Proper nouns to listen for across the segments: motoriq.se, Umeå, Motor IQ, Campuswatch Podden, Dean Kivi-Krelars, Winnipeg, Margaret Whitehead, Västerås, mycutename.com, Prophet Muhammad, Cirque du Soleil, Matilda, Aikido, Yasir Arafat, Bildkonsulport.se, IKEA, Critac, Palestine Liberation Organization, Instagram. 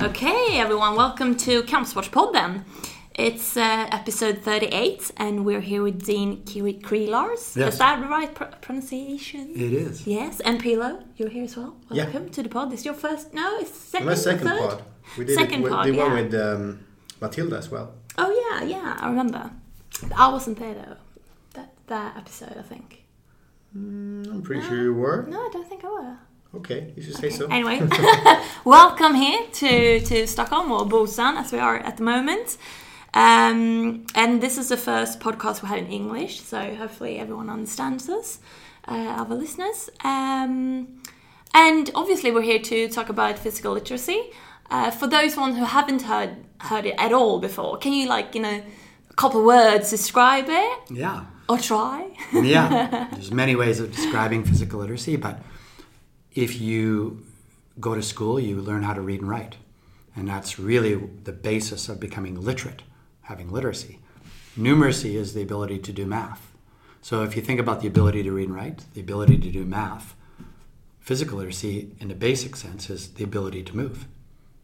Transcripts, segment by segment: Okay, everyone, welcome to Campuswatch Podden. It's episode 38, and we're here with Dean Kivi-Krelars. Yes. Is that the right pronunciation? It is. Yes, and Pilo, you're here as well. Welcome to the pod. This is your first... No, it's second pod. We did one with Matilda as well. Oh, yeah, I remember. I wasn't there, though, that episode, I think. I'm pretty sure you were. No, I don't think I were. Okay, you should say so. Anyway, welcome here to Stockholm, or Busan, as we are at the moment. And this is the first podcast we had in English, so hopefully everyone understands us, our listeners. And obviously we're here to talk about physical literacy. For those ones who haven't heard it at all before, can you, a couple words describe it? Yeah. Or try? Yeah. There's many ways of describing physical literacy, but if you go to school, you learn how to read and write. And that's really the basis of becoming literate, having literacy. Numeracy is the ability to do math. So if you think about the ability to read and write, the ability to do math, physical literacy in the basic sense is the ability to move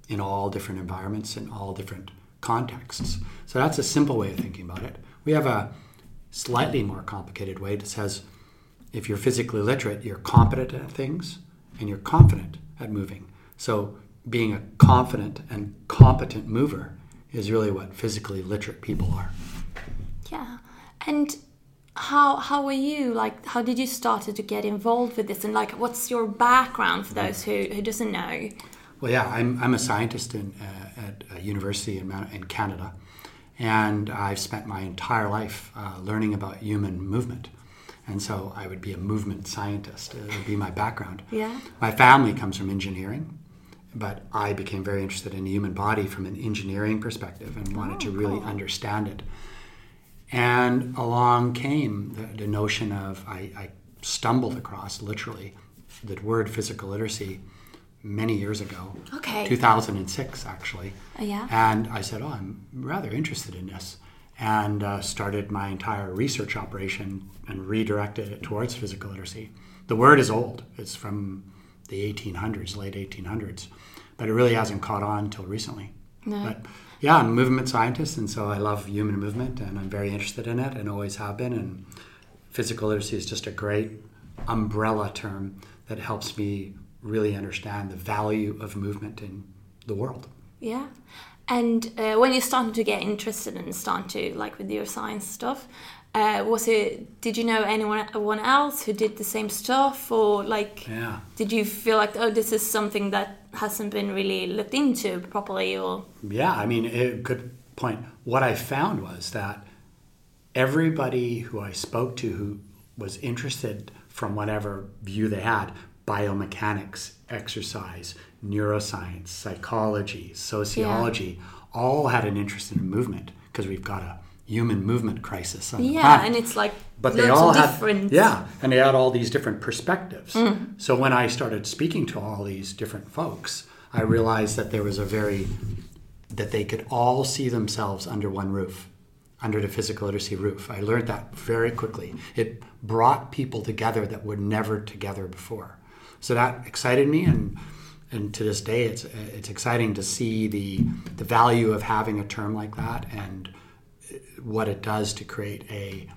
in all different environments, in all different contexts. So that's a simple way of thinking about it. We have a slightly more complicated way that says if you're physically literate, you're competent at things and you're confident at moving. So being a confident and competent mover is really what physically literate people are. Yeah. And how were you? How did you start to get involved with this? And what's your background for those who doesn't know? Well, yeah, I'm a scientist at a university in Canada, and I've spent my entire life learning about human movement, and so I would be a movement scientist. It would be my background. Yeah. My family comes from engineering, but I became very interested in the human body from an engineering perspective and wanted to really understand it. And along came the notion of I stumbled across literally the word physical literacy many years ago, 2006 actually, and I said, I'm rather interested in this, and started my entire research operation and redirected it towards physical literacy. The word is old. It's from the 1800s, late 1800s, but it really hasn't caught on until recently. No. But yeah, I'm a movement scientist, and so I love human movement, and I'm very interested in it and always have been, and physical literacy is just a great umbrella term that helps me really understand the value of movement in the world. Yeah. And when you started to get interested and start to, with your science stuff, did you know anyone else who did the same stuff? Or, did you feel this is something that hasn't been really looked into properly? Or yeah, good point. What I found was that everybody who I spoke to who was interested from whatever view they had, biomechanics, exercise, neuroscience, psychology, sociology, all had an interest in movement because we've got a human movement crisis on the planet. And it's but they all had different. Yeah, and they had all these different perspectives. Mm. So when I started speaking to all these different folks, I realized that there was that they could all see themselves under one roof, under the physical literacy roof. I learned that very quickly. It brought people together that were never together before. So that excited me, and to this day, it's exciting to see the value of having a term like that and what it does to create a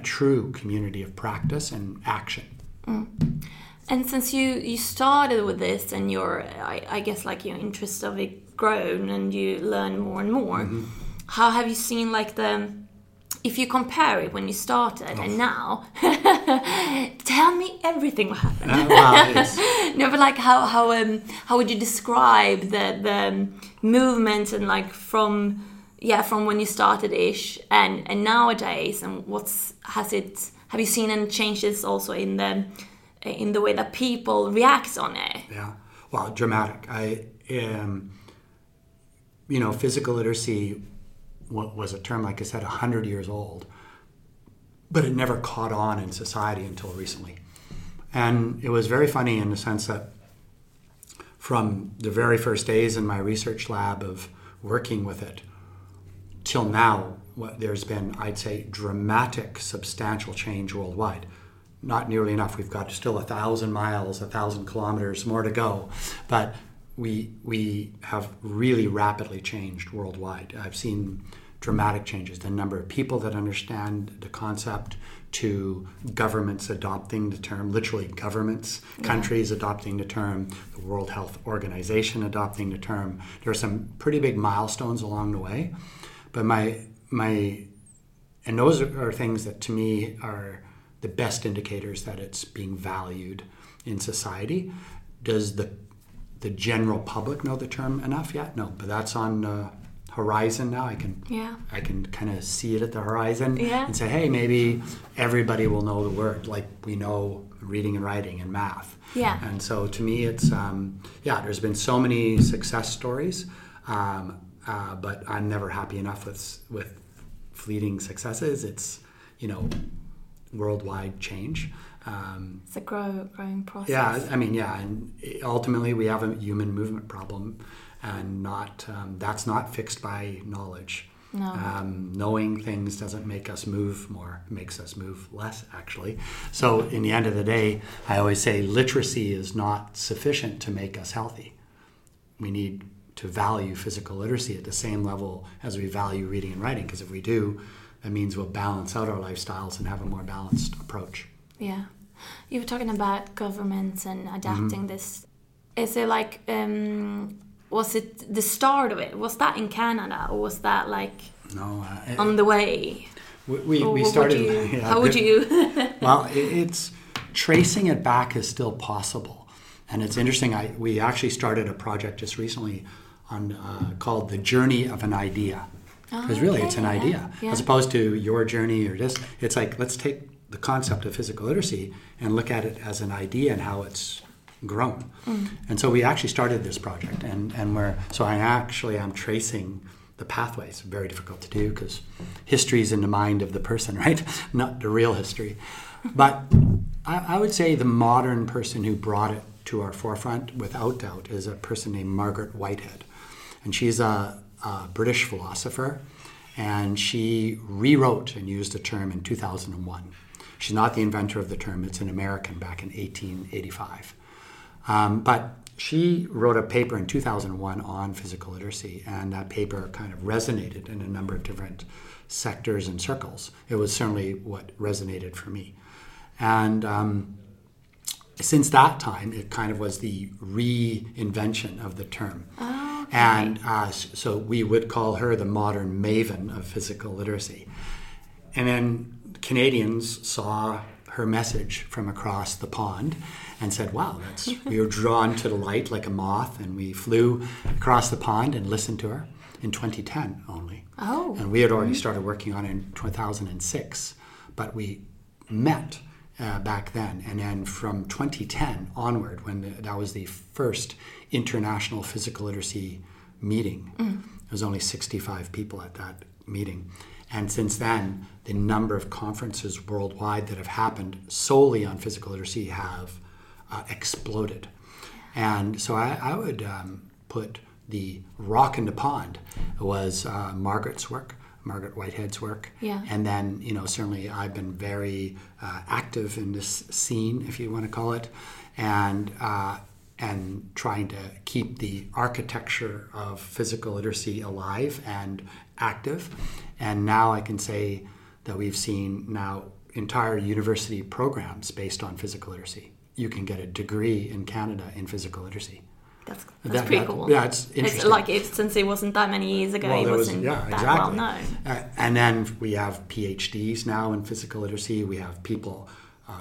true community of practice and action. Mm. And since you started with this, and your interest of it grown, and you learn more and more. Mm-hmm. How have you seen if you compare it when you started and now, tell me everything what happened. No, but how would you describe the movement and from when you started ish and nowadays, and have you seen any changes also in the way that people react on it? Yeah, well, dramatic. I physical literacy was a term, 100 years old, but it never caught on in society until recently. And it was very funny in the sense that from the very first days in my research lab of working with it till now, there's been, I'd say, dramatic, substantial change worldwide. Not nearly enough. We've got still 1,000 miles, 1,000 kilometers more to go, but we have really rapidly changed worldwide. I've seen dramatic changes, the number of people that understand the concept, to governments adopting the term, literally governments, countries adopting the term, the World Health Organization adopting the term. There are some pretty big milestones along the way, but and those are things that to me are the best indicators that it's being valued in society. Does the general public know the term enough yet? No, but that's on the horizon now. I can kind of see it at the horizon and say, hey, maybe everybody will know the word, like we know reading and writing and math. Yeah. And so to me, it's there's been so many success stories, but I'm never happy enough with fleeting successes. It's worldwide change. It's a growing process. Yeah, and ultimately we have a human movement problem. And not that's not fixed by knowledge. No. Knowing things doesn't make us move more; it makes us move less, actually. So, in the end of the day, I always say literacy is not sufficient to make us healthy. We need to value physical literacy at the same level as we value reading and writing, because if we do, that means we'll balance out our lifestyles and have a more balanced approach. Yeah, you were talking about governments and adapting this. Is it like? Was it the start of it? Was that in Canada, or was that on the way? We started. Well, it's tracing it back is still possible, and it's interesting. We actually started a project just recently on called the Journey of an Idea, because it's an idea as opposed to your journey or this. It's like let's take the concept of physical literacy and look at it as an idea and how it's grown. And so we actually started this project and we're so I'm tracing the pathways. Very difficult to do because history is in the mind of the person, right? Not the real history. But I would say the modern person who brought it to our forefront without doubt is a person named Margaret Whitehead. And she's a British philosopher, and she rewrote and used the term in 2001. She's not the inventor of the term. It's an American back in 1885. But she wrote a paper in 2001 on physical literacy, and that paper kind of resonated in a number of different sectors and circles. It was certainly what resonated for me. And since that time, it kind of was the reinvention of the term. Oh, okay. And so we would call her the modern maven of physical literacy. And then Canadians saw her message from across the pond and said, wow, we were drawn to the light like a moth, and we flew across the pond and listened to her in 2010 only. Oh. And we had already started working on it in 2006, but we met back then. And then from 2010 onward, when that was the first international physical literacy meeting, there was only 65 people at that meeting. And since then, the number of conferences worldwide that have happened solely on physical literacy have exploded. And so I would put the rock in the pond was Margaret Whitehead's work. Yeah. And then, certainly I've been very active in this scene, if you want to call it, and trying to keep the architecture of physical literacy alive and active. And now I can say that we've seen now entire university programs based on physical literacy. You can get a degree in Canada in physical literacy. That's pretty cool. Yeah, it's interesting. It's since it wasn't that many years ago, well known. And then we have PhDs now in physical literacy. We have people,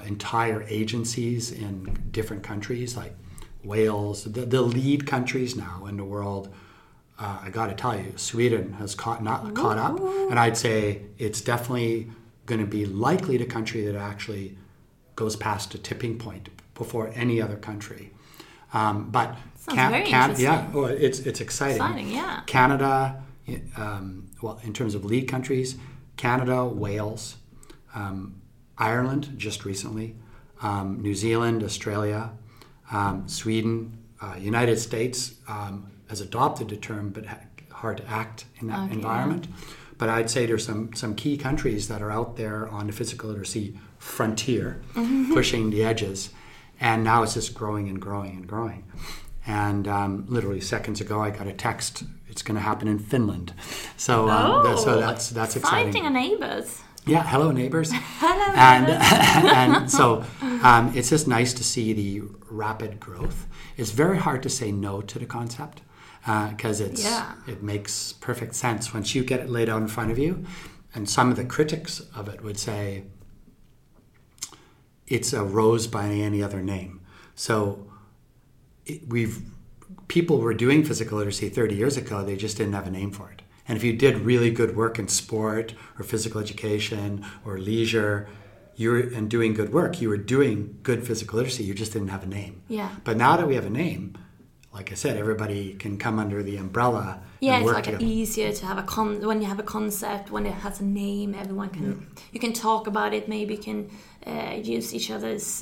entire agencies in different countries like Wales, the lead countries now in the world. I got to tell you, Sweden has caught up, and I'd say it's definitely going to be likely the country that actually goes past a tipping point before any other country. But it's exciting. Canada, in terms of lead countries, Canada, Wales, Ireland just recently, New Zealand, Australia, Sweden, United States. Has adopted the term, but hard to act in that environment. But I'd say there's some key countries that are out there on the physical literacy frontier, pushing the edges, and now it's just growing and growing and growing. And literally seconds ago, I got a text. It's going to happen in Finland. So, so that's exciting. Finding neighbors. Yeah, hello neighbors. Hello neighbors. And so it's just nice to see the rapid growth. It's very hard to say no to the concept because it makes perfect sense once you get it laid out in front of you. And some of the critics of it would say it's a rose by any other name. So people were doing physical literacy 30 years ago. They just didn't have a name for it. And if you did really good work in sport or physical education or leisure, you were doing good physical literacy. You just didn't have a name. Yeah. But now that we have a name, like I said, everybody can come under the umbrella. Yeah, and work it's like together. Easier to have when you have a concept, when it has a name, everyone can. Yeah. You can talk about it. Maybe you can use each other's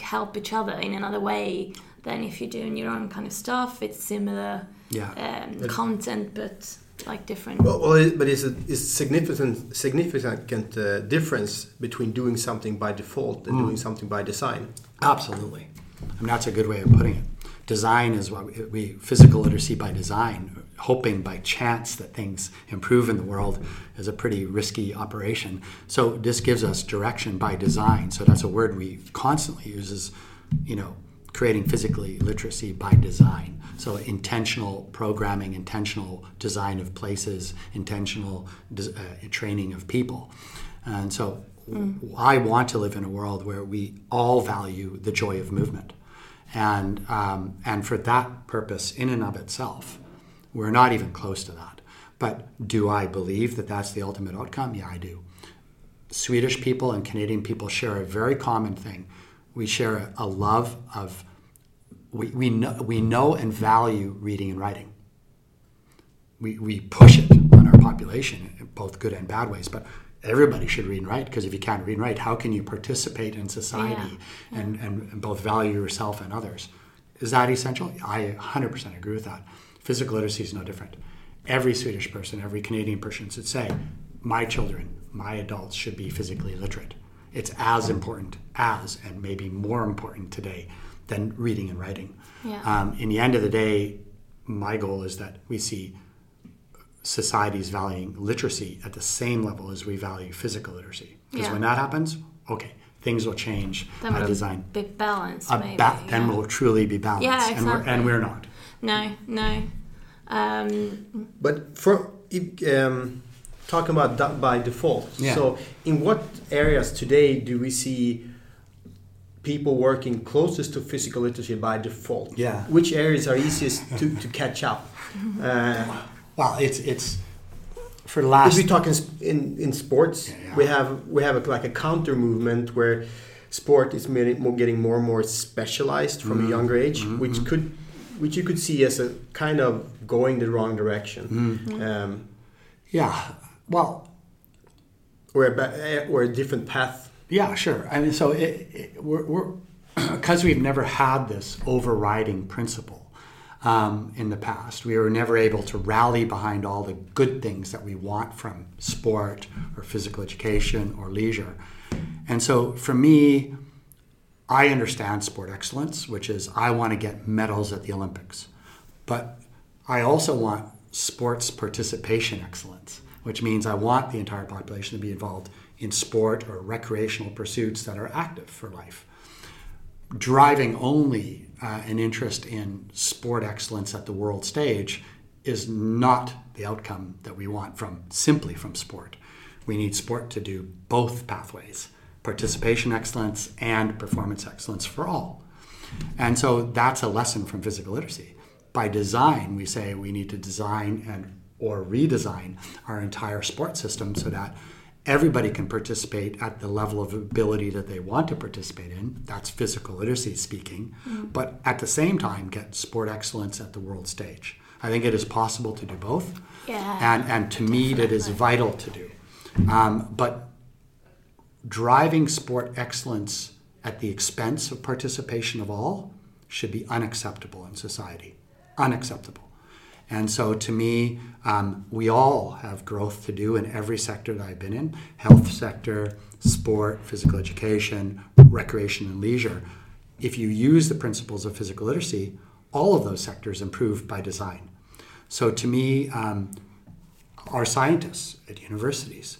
help each other in another way. Then if you're doing your own kind of stuff, it's similar content, but like different. Well, but it's significant difference between doing something by default and doing something by design. Absolutely. I mean, that's a good way of putting it. Design is what we physical literacy by design, hoping by chance that things improve in the world is a pretty risky operation. So this gives us direction by design. So that's a word we constantly use is, creating physically literacy by design. So intentional programming, intentional design of places, intentional training of people. And so I want to live in a world where we all value the joy of movement. And for that purpose, in and of itself, we're not even close to that. But do I believe that that's the ultimate outcome? Yeah, I do. Swedish people and Canadian people share a very common thing. We share a love of, we know and value reading and writing. We push it on our population, in both good and bad ways, but everybody should read and write, because if you can't read and write, how can you participate in society and both value yourself and others? Is that essential? I 100% agree with that. Physical literacy is no different. Every Swedish person, every Canadian person should say, my children, my adults should be physically literate. It's as important as, and maybe more important today than reading and writing. Yeah. In the end of the day, my goal is that we see societies valuing literacy at the same level as we value physical literacy. Because when that happens, okay, things will change then by design. Then we'll be balanced, maybe. Then we'll truly be balanced. Yeah, exactly. And we're not. No. But for... talking about that by default. Yeah. So in what areas today do we see people working closest to physical literacy by default? Yeah. Which areas are easiest to catch up? Well, it's for the last... If we talk in sports, we have a counter movement where sport is getting more and more specialized from a younger age, which you could see as a kind of going the wrong direction. Yeah. Well, or a different path. Yeah, sure. I mean, so we're because we've never had this overriding principle in the past. We were never able to rally behind all the good things that we want from sport or physical education or leisure. And so, for me, I understand sport excellence, which is I want to get medals at the Olympics, but I also want sports participation excellence, which means I want the entire population to be involved in sport or recreational pursuits that are active for life. Driving only an interest in sport excellence at the world stage is not the outcome that we want from sport. We need sport to do both pathways, participation excellence and performance excellence for all. And so that's a lesson from physical literacy. By design, we say we need to design or redesign our entire sport system so that everybody can participate at the level of ability that they want to participate in. That's physical literacy speaking. But at the same time, get sport excellence at the world stage. I think it is possible to do both. Yeah. And to me, that is vital to do. But driving sport excellence at the expense of participation of all should be unacceptable in society. Unacceptable. And so to me, we all have growth to do in every sector that I've been in. Health sector, sport, physical education, recreation and leisure. if you use the principles of physical literacy, all of those sectors improve by design. So to me, our scientists at universities,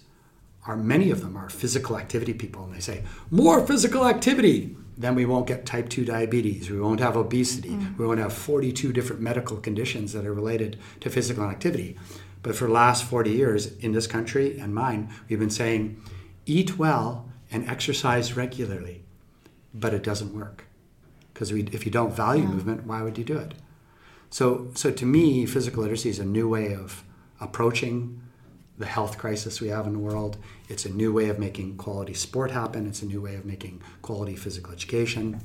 many of them are physical activity people, and they say, more physical activity, then we won't get type 2 diabetes, we won't have obesity, we won't have 42 different medical conditions that are related to physical activity. But for the last 40 years in this country and mine, we've been saying, eat well and exercise regularly, but it doesn't work. Because if you don't value movement, why would you do it? So to me, physical literacy is a new way of approaching the health crisis we have in the world. It's a new way of making quality sport happen. It's a new way of making quality physical education,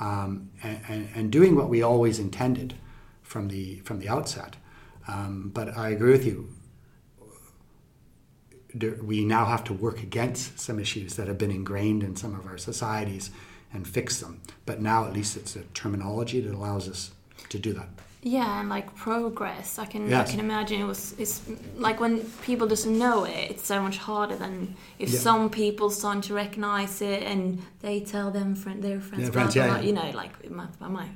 and doing what we always intended from the outset. But I agree with you. We now have to work against some issues that have been ingrained in some of our societies and fix them. But now at least it's a terminology that allows us to do that. Yeah, and like progress. I can imagine it's like when people just know it, it's so much harder than if some people start to recognize it and they tell them their friends about, you know, like it might.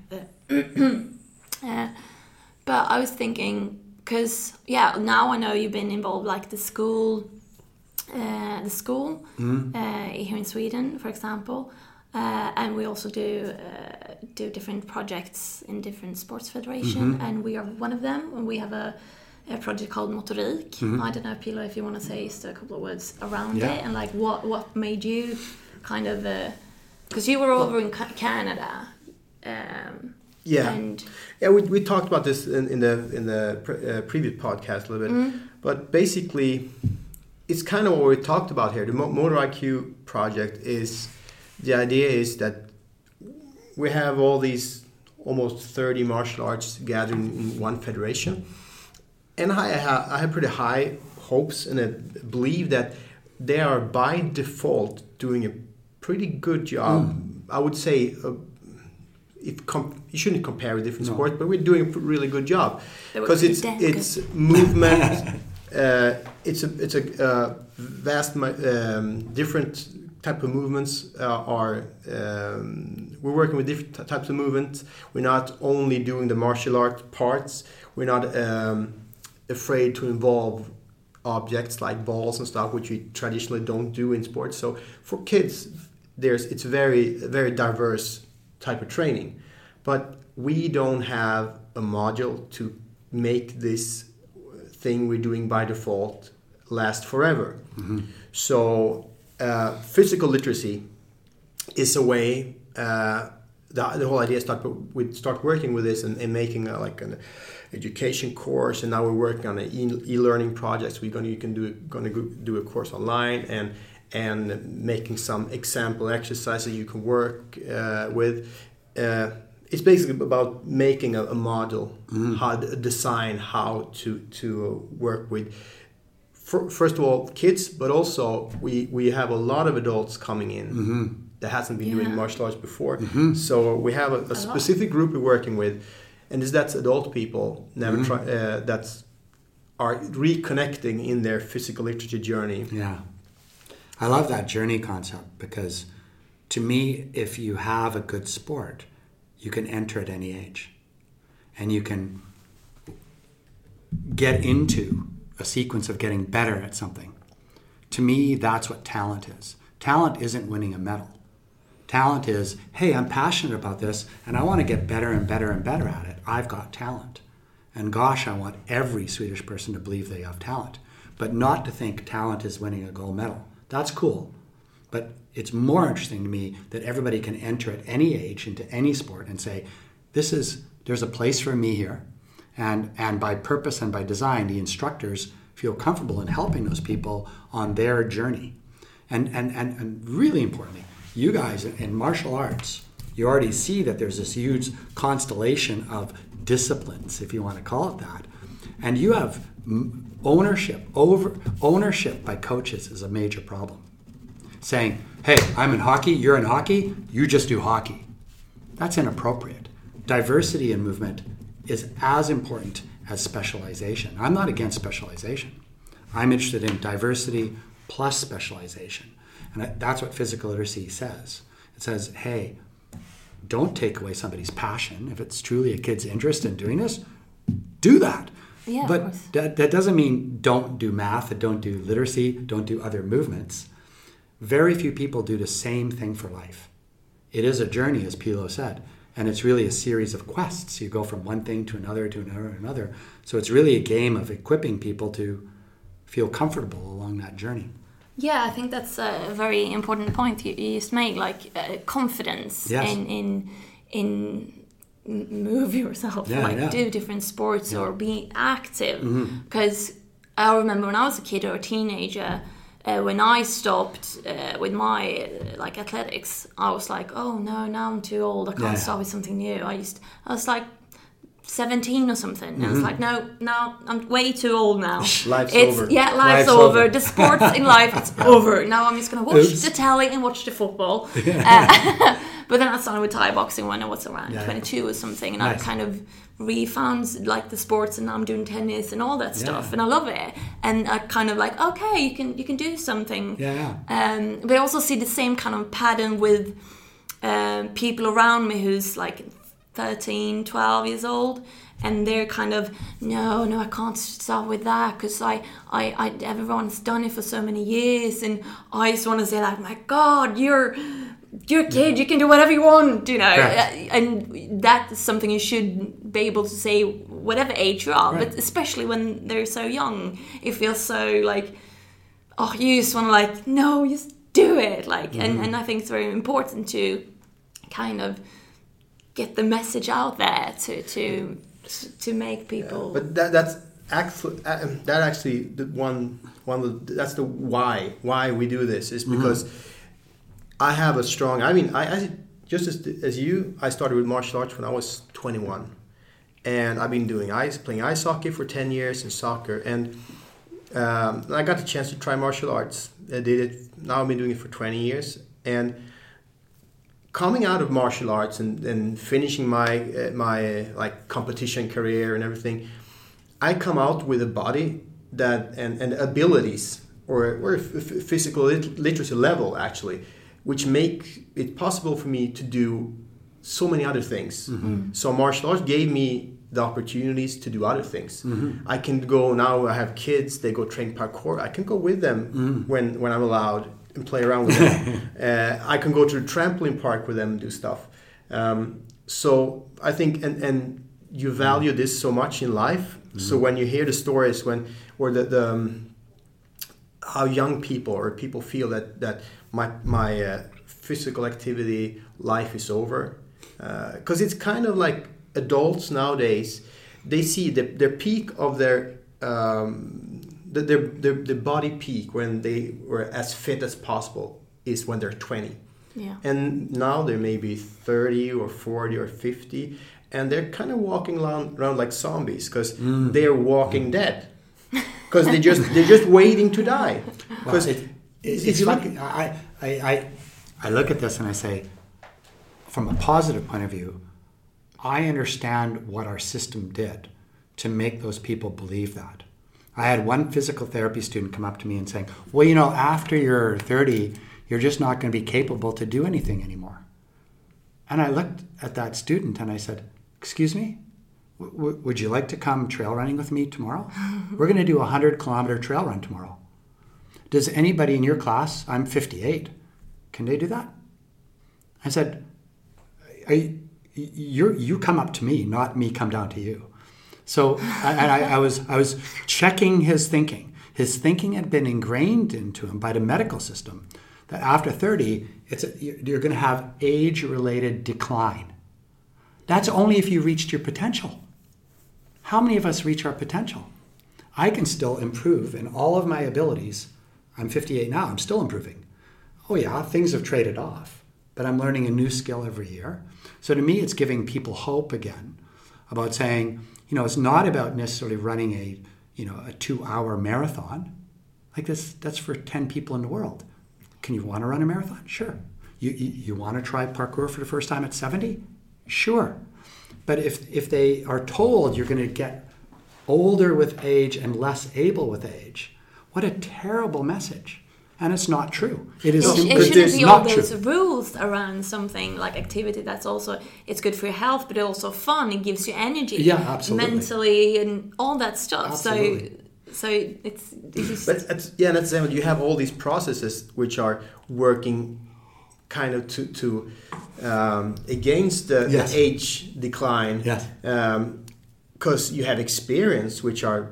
But I was thinking, because now I know you've been involved, like the school here in Sweden, for example. And we also do different projects in different sports federation, and we are one of them. And we have a project called Motoriq. I don't know, Pilo, if you want to say just a couple of words around it, and like what made you kind of, because you were over in Canada. We talked about this in the previous podcast a little bit, but basically, it's kind of what we talked about here. The Motor IQ project is. The idea is that we have all these almost 30 martial arts gathered in one federation. And I have pretty high hopes, and I believe that they are by default doing a pretty good job. I would say you shouldn't compare different sports, but we're doing a really good job. Because it's movement, it's a vast different type of movements we're working with different types of movements. We're not only doing the martial art parts. We're not afraid to involve objects like balls and stuff, which we traditionally don't do in sports. So for kids, it's very, very diverse type of training. But we don't have a module to make this thing we're doing by default last forever. So physical literacy is a way. The whole idea start working with this and making an education course. And now we're working on an e-learning project. So we're going to do a course online and making some example exercises you can work with. It's basically about making a model, how to work with. First of all, kids, but also we have a lot of adults coming in that hasn't been doing martial arts before. So we have a specific group we're working with, and that's adult people are reconnecting in their physical literature journey. Yeah, I love that journey concept, because to me, if you have a good sport, you can enter at any age, and you can get into a sequence of getting better at something. To me, that's what talent is. Talent isn't winning a medal. Talent is, hey, I'm passionate about this and I want to get better and better and better at it. I've got talent. And gosh, I want every Swedish person to believe they have talent, but not to think talent is winning a gold medal. That's cool. But it's more interesting to me that everybody can enter at any age into any sport and say, there's a place for me here. And by purpose and by design, the instructors feel comfortable in helping those people on their journey. And really importantly, you guys in martial arts, you already see that there's this huge constellation of disciplines, if you want to call it that. And you have ownership by coaches is a major problem. Saying, hey, I'm in hockey, you're in hockey, you just do hockey. That's inappropriate. Diversity in movement is as important as specialization. I'm not against specialization. I'm interested in diversity plus specialization. And that's what physical literacy says. It says, hey, Don't take away somebody's passion. If it's truly a kid's interest in doing this, do that. Yeah, but that doesn't mean don't do math, don't do literacy, don't do other movements. Very few people do the same thing for life. It is a journey, as Pilo said, and it's really a series of quests. You go from one thing to another, to another, to another. So it's really a game of equipping people to feel comfortable along that journey. Yeah, I think that's a very important point you just made, like confidence in move yourself, do different sports or be active. Because I remember when I was a kid or a teenager, when I stopped with my athletics, I was like, oh no, now I'm too old, I can't start with something new. I was like 17 or something, and I was like, no, I'm way too old now. Life's over. Yeah, life's over. The sports in life, it's over. Now I'm just going to watch the telly and watch the football. But then I started with Thai boxing when I was around 22 or something, and I kind of refound the sports, and now I'm doing tennis and all that stuff, and I love it. And I kind of okay, you can do something. But I also see the same kind of pattern with people around me who's 13, 12 years old, and they're kind of, no, I can't start with that because I everyone's done it for so many years, and I just want to say my God, you're a kid, you can do whatever you want, and that's something you should be able to say whatever age you are, but especially when they're so young, it feels so you just want to no, just do it, and I think it's very important to kind of get the message out there to make people. But that's actually the one that's the why we do this is because I have a strong. I mean, I just as you, I started with martial arts when I was 21, and I've been playing ice hockey for 10 years and soccer, and I got the chance to try martial arts. I did it. Now I've been doing it for 20 years, and coming out of martial arts and finishing my competition career and everything, I come out with a body that and abilities or physical literacy level actually, which make it possible for me to do so many other things. So martial arts gave me the opportunities to do other things. I can go now. I have kids; they go train parkour. I can go with them when I'm allowed. And play around with them. I can go to the trampoline park with them and do stuff. So I think, and you value this so much in life. So when you hear the stories, how young people or people feel that my physical activity life is over, because it's kind of like adults nowadays. They see the peak of their. The body peak when they were as fit as possible is when they're 20. And now they're maybe 30 or 40 or 50, and they're kind of walking around like zombies because they're walking dead because they're just waiting to die. Because it's like I look at this and I say, from a positive point of view, I understand what our system did to make those people believe that. I had one physical therapy student come up to me and saying, well, after you're 30, you're just not going to be capable to do anything anymore. And I looked at that student and I said, excuse me, would you like to come trail running with me tomorrow? We're going to do a 100-kilometer trail run tomorrow. Does anybody in your class, I'm 58, can they do that? I said, you come up to me, not me come down to you. So I was checking his thinking. His thinking had been ingrained into him by the medical system that after 30, you're going to have age-related decline. That's only if you reached your potential. How many of us reach our potential? I can still improve in all of my abilities. I'm 58 now. I'm still improving. Oh, yeah, things have traded off, but I'm learning a new skill every year. So to me, it's giving people hope again about saying, it's not about necessarily running a 2-hour marathon. That's for 10 people in the world. Can you want to run a marathon? Sure. You want to try parkour for the first time at 70? Sure. But if they are told you're going to get older with age and less able with age, what a terrible message. and it's not true. It shouldn't be all those rules around something like activity that's also, it's good for your health, but also fun. It gives you energy, mentally, and all that stuff. Absolutely. So it's but yeah, that's the same. You have all these processes which are working kind of to against the age decline, because you have experience which are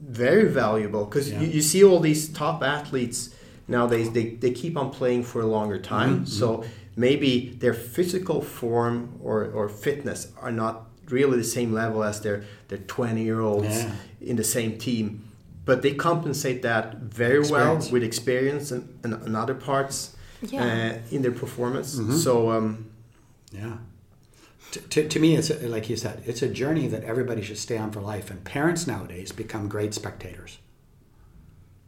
very valuable, because you see all these top athletes nowadays, they keep on playing for a longer time, so maybe their physical form or fitness are not really the same level as their 20-year-olds in the same team, but they compensate that very well with experience and other parts in their performance. So To me, it's like you said, it's a journey that everybody should stay on for life. And parents nowadays become great spectators.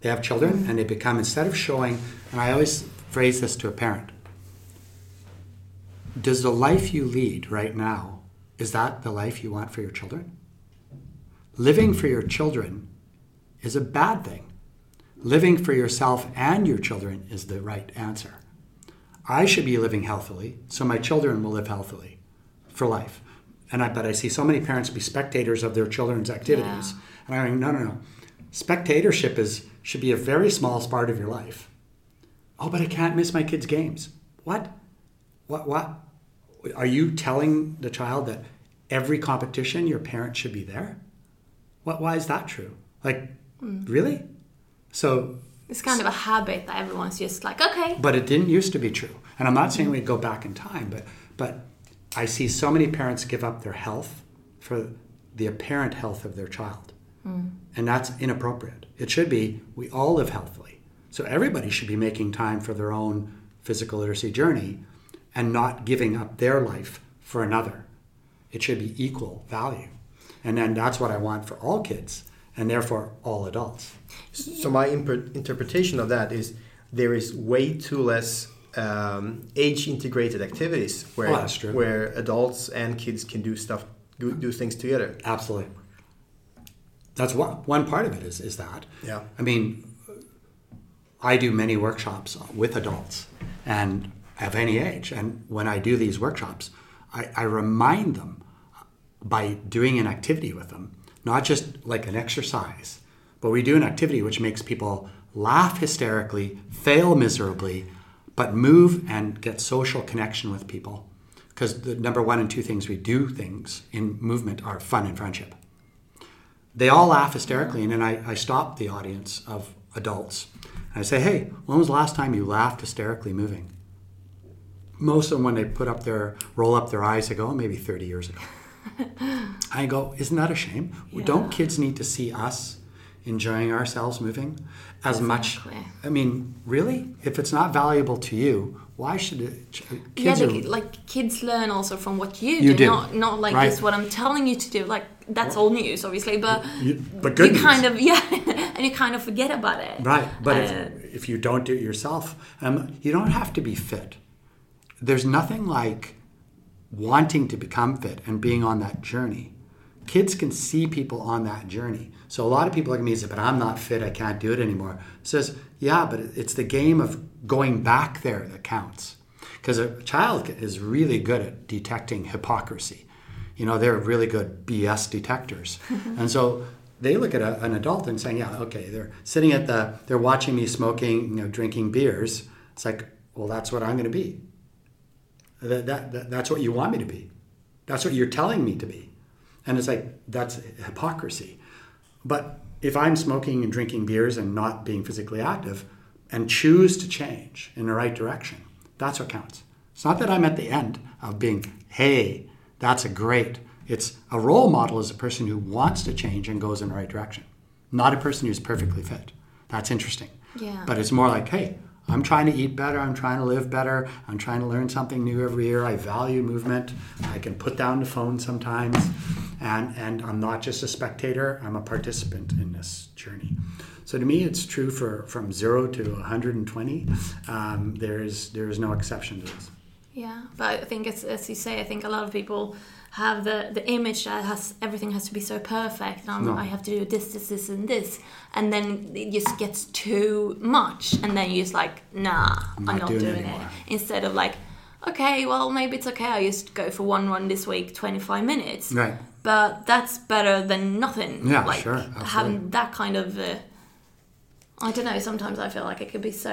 They have children and they become, instead of showing, and I always phrase this to a parent, does the life you lead right now, is that the life you want for your children? Living for your children is a bad thing. Living for yourself and your children is the right answer. I should be living healthily, so my children will live healthily. For life, but I see so many parents be spectators of their children's activities, and I'm like, no. Spectatorship should be a very small part of your life. Oh, but I can't miss my kids' games. What? Are you telling the child that every competition your parents should be there? What? Why is that true? Like, really? So it's kind of a habit that everyone's just like, okay. But it didn't used to be true, and I'm not saying we go back in time, but. I see so many parents give up their health for the apparent health of their child. And that's inappropriate. It should be, we all live healthily. So everybody should be making time for their own physical literacy journey and not giving up their life for another. It should be equal value. And then that's what I want for all kids and therefore all adults. So my interpretation of that is there is way too less age-integrated activities where adults and kids can do things together. Absolutely. That's one part of it is that. Yeah. I mean, I do many workshops with adults and of any age. And when I do these workshops, I remind them by doing an activity with them, not just like an exercise, but we do an activity which makes people laugh hysterically, fail miserably, but move and get social connection with people, because the number one and two things we do things in movement are fun and friendship. They all laugh hysterically, and then I stop the audience of adults. And I say, hey, when was the last time you laughed hysterically moving? Most of them, when they roll up their eyes, I go, maybe 30 years ago. I go, isn't that a shame? Yeah. Don't kids need to see us enjoying ourselves moving as much? I mean, really? If it's not valuable to you, why should it? Kids learn also from what you do. Not like this, what I'm telling you to do. Like, that's all news, obviously, but good news. Kind of, and you kind of forget about it. Right, but if you don't do it yourself, you don't have to be fit. There's nothing like wanting to become fit and being on that journey. Kids can see people on that journey. So a lot of people look at me and say, but I'm not fit, I can't do it anymore. It says, yeah, but it's the game of going back there that counts. Because a child is really good at detecting hypocrisy. You know, they're really good BS detectors. And so they look at an adult and saying, yeah, okay, they're sitting they're watching me smoking, drinking beers. It's like, well, that's what I'm going to be. That's what you want me to be. That's what you're telling me to be. And it's like, that's hypocrisy. But if I'm smoking and drinking beers and not being physically active and choose to change in the right direction, that's what counts. It's not that I'm at the end of being, hey, that's a great. It's a role model is a person who wants to change and goes in the right direction, not a person who's perfectly fit. That's interesting. Yeah. But it's more like, hey, I'm trying to eat better. I'm trying to live better. I'm trying to learn something new every year. I value movement. I can put down the phone sometimes. And I'm not just a spectator, I'm a participant in this journey. So to me, it's true from 0 to 120. There is no exception to this. Yeah, but I think as you say, I think a lot of people have the image that everything has to be so perfect, and I have to do this, and this, and then it just gets too much, and then you're just like, nah, I'm not doing it. Instead of like, okay, well, maybe it's okay, I just go for one run this week, 25 minutes. Right. But that's better than nothing. Yeah, like, sure. Absolutely. Having that kind of... I don't know, sometimes I feel like it could be so...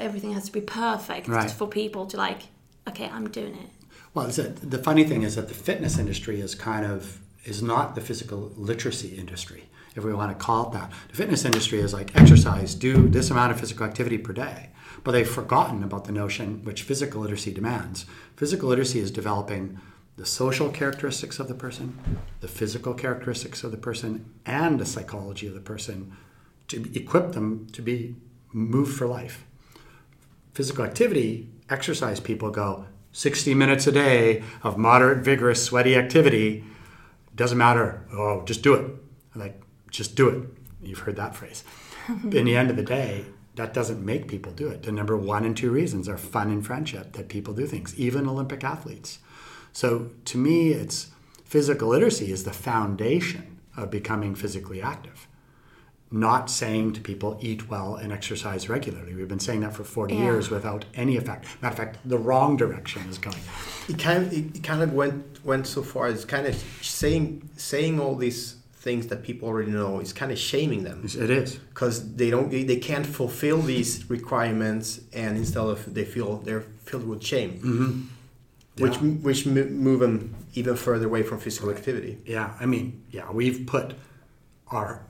everything has to be perfect for people to like, okay, I'm doing it. Well, the funny thing is that the fitness industry is not the physical literacy industry, if we want to call it that. The fitness industry is like exercise, do this amount of physical activity per day. But they've forgotten about the notion which physical literacy demands. Physical literacy is developing the social characteristics of the person, the physical characteristics of the person, and the psychology of the person to equip them to be moved for life. Physical activity, exercise people go... 60 minutes a day of moderate, vigorous, sweaty activity, doesn't matter. Oh, just do it. Like, just do it. You've heard that phrase. In the end of the day, that doesn't make people do it. The number one and two reasons are fun and friendship that people do things, even Olympic athletes. So to me, it's physical literacy is the foundation of becoming physically active. Not saying to people, eat well and exercise regularly. We've been saying that for 40 years without any effect. Matter of fact, the wrong direction is going. It kind of went so far as kind of saying all these things that people already know. It's kind of shaming them. It is. Because they can't fulfill these requirements, and instead of they're filled with shame. Mm-hmm. Yeah. Which move them even further away from physical activity. Yeah, I mean, we've put our...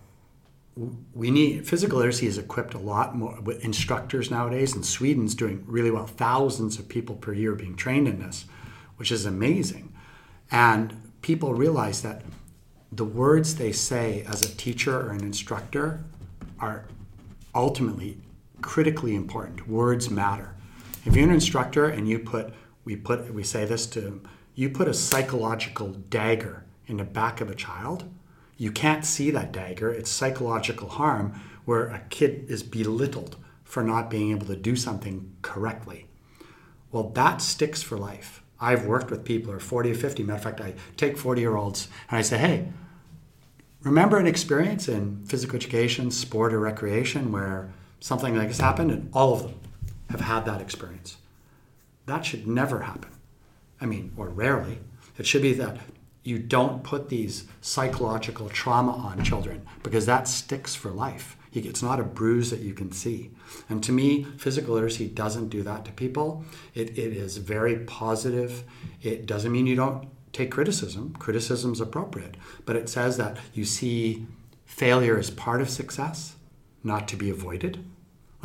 physical literacy is equipped a lot more with instructors nowadays, and Sweden's doing really well. Thousands of people per year being trained in this, which is amazing. And people realize that the words they say as a teacher or an instructor are ultimately critically important. Words matter. If you're an instructor and you put a psychological dagger in the back of a child, you can't see that dagger. It's psychological harm where a kid is belittled for not being able to do something correctly. Well, that sticks for life. I've worked with people who are 40 or 50. Matter of fact, I take 40-year-olds and I say, hey, remember an experience in physical education, sport, or recreation where something like this happened? And all of them have had that experience. That should never happen. I mean, or rarely. It should be that you don't put these psychological trauma on children, because that sticks for life. It's not a bruise that you can see. And to me, physical literacy doesn't do that to people. It is very positive. It doesn't mean you don't take criticism. Criticism's appropriate. But it says that you see failure as part of success, not to be avoided.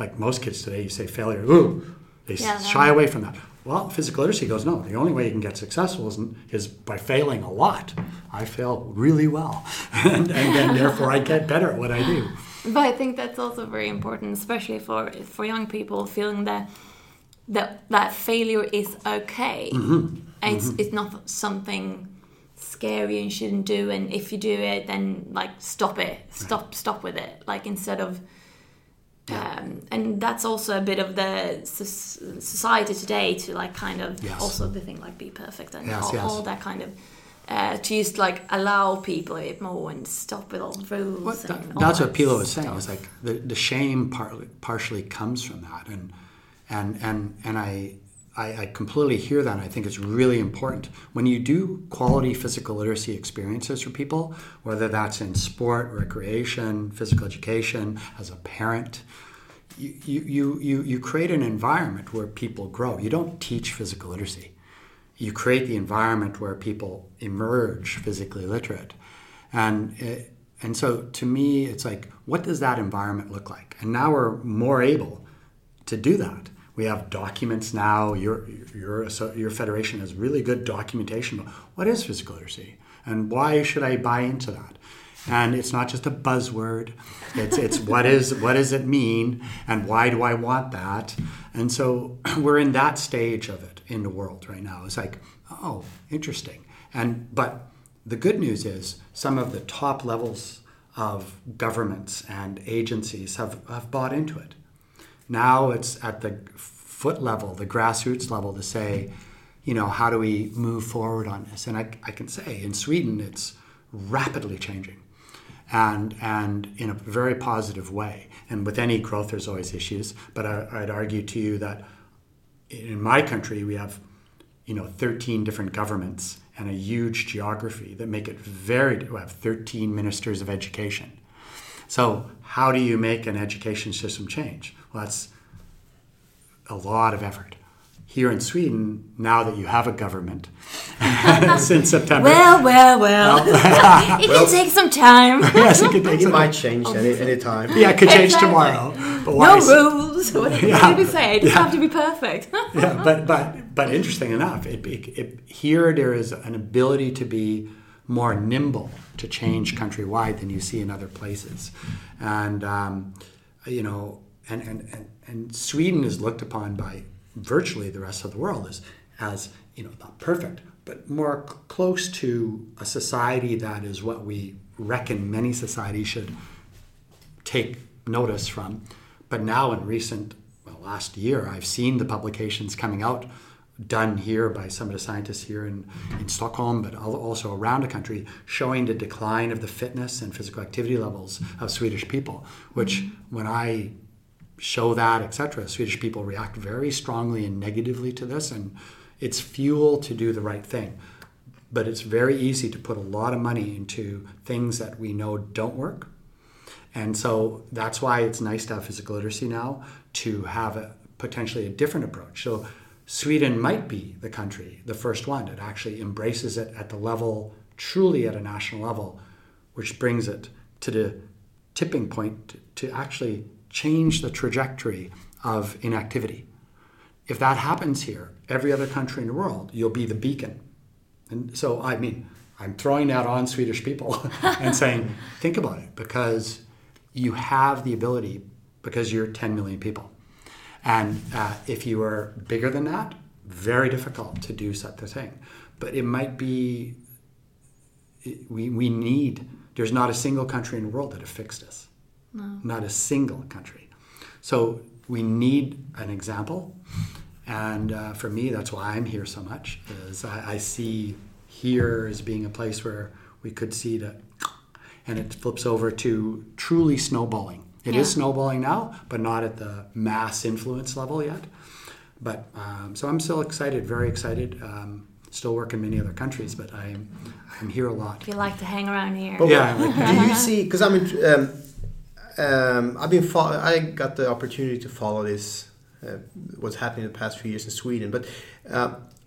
Like most kids today, you say failure, ooh, they shy away from that. Well, physical literacy goes, no, the only way you can get successful is by failing a lot. I fail really well, and then therefore I get better at what I do. But I think that's also very important, especially for young people, feeling that failure is okay. Mm-hmm. It's not something scary and shouldn't do, and if you do it, then like stop it. Stop with it. Like instead of... and that's also a bit of the society today to like kind of also the thing like be perfect and all that kind of to just like allow people it more and stop with all the rules. Well, that's what Pilo was saying. It's like the shame partially comes from that, and I completely hear that, and I think it's really important. When you do quality physical literacy experiences for people, whether that's in sport, recreation, physical education, as a parent, you create an environment where people grow. You don't teach physical literacy. You create the environment where people emerge physically literate. And so to me, it's like, what does that environment look like? And now we're more able to do that. We have documents now. Your federation has really good documentation. What is physical literacy, and why should I buy into that? And it's not just a buzzword. It's what does it mean, and why do I want that? And so we're in that stage of it in the world right now. It's like, oh, interesting. But the good news is some of the top levels of governments and agencies have bought into it. Now it's at the foot level, the grassroots level, to say you know, how do we move forward on this? And I can say in Sweden, it's rapidly changing and in a very positive way. And with any growth, there's always issues. But I'd argue to you that in my country, we have, 13 different governments and a huge geography that make it we have 13 ministers of education. So how do you make an education system change? Well, that's a lot of effort. Here in Sweden, now that you have a government, since September... Well. It can take some time. Yes, it can take some time. It might change any time. Yeah, it could change tomorrow. But rules. What do you say? It doesn't have to be perfect. Yeah, but interesting enough, here there is an ability to be more nimble to change countrywide than you see in other places. And, and Sweden is looked upon by... virtually the rest of the world as not perfect, but more close to a society that is what we reckon many societies should take notice from. But now in last year, I've seen the publications coming out done here by some of the scientists here in Stockholm, but also around the country, showing the decline of the fitness and physical activity levels of Swedish people, which when I show that, etc. Swedish people react very strongly and negatively to this, and it's fuel to do the right thing. But it's very easy to put a lot of money into things that we know don't work. And so that's why it's nice to have physical literacy now, to have potentially a different approach. So Sweden might be the country, the first one, that actually embraces it at the level, truly at a national level, which brings it to the tipping point to actually change the trajectory of inactivity. If that happens here, every other country in the world, you'll be the beacon. And so, I'm throwing that on Swedish people and saying, think about it, because you have the ability, because you're 10 million people. And if you are bigger than that, very difficult to do such a thing. But it might be, there's not a single country in the world that have fixed this. No. Not a single country. So we need an example. And for me, that's why I'm here so much, is I see here as being a place where we could see that, and it flips over to truly snowballing. It is snowballing now, but not at the mass influence level yet. But so I'm still excited, very excited. Still work in many other countries, but I'm here a lot. You like to hang around here. But yeah. Do you see, because I got the opportunity to follow this, what's happening in the past few years in Sweden. But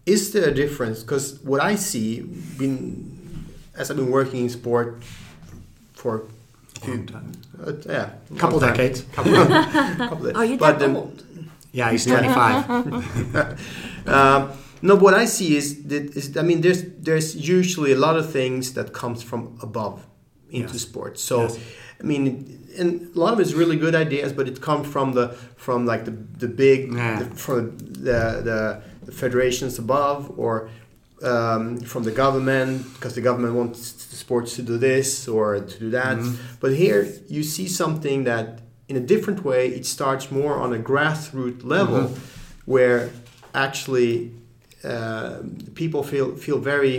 is there a difference? Because what I see, as I've been working in sport for a long time, couple decades. Are you that old? Yeah, he's 25. No, what I see is there's usually a lot of things that comes from above into sports. So. Yes. And a lot of it's really good ideas, but it comes from the federations above, or from the government, because the government wants the sports to do this or to do that. Mm-hmm. But here you see something that, in a different way, it starts more on a grassroots level, mm-hmm. where actually people feel very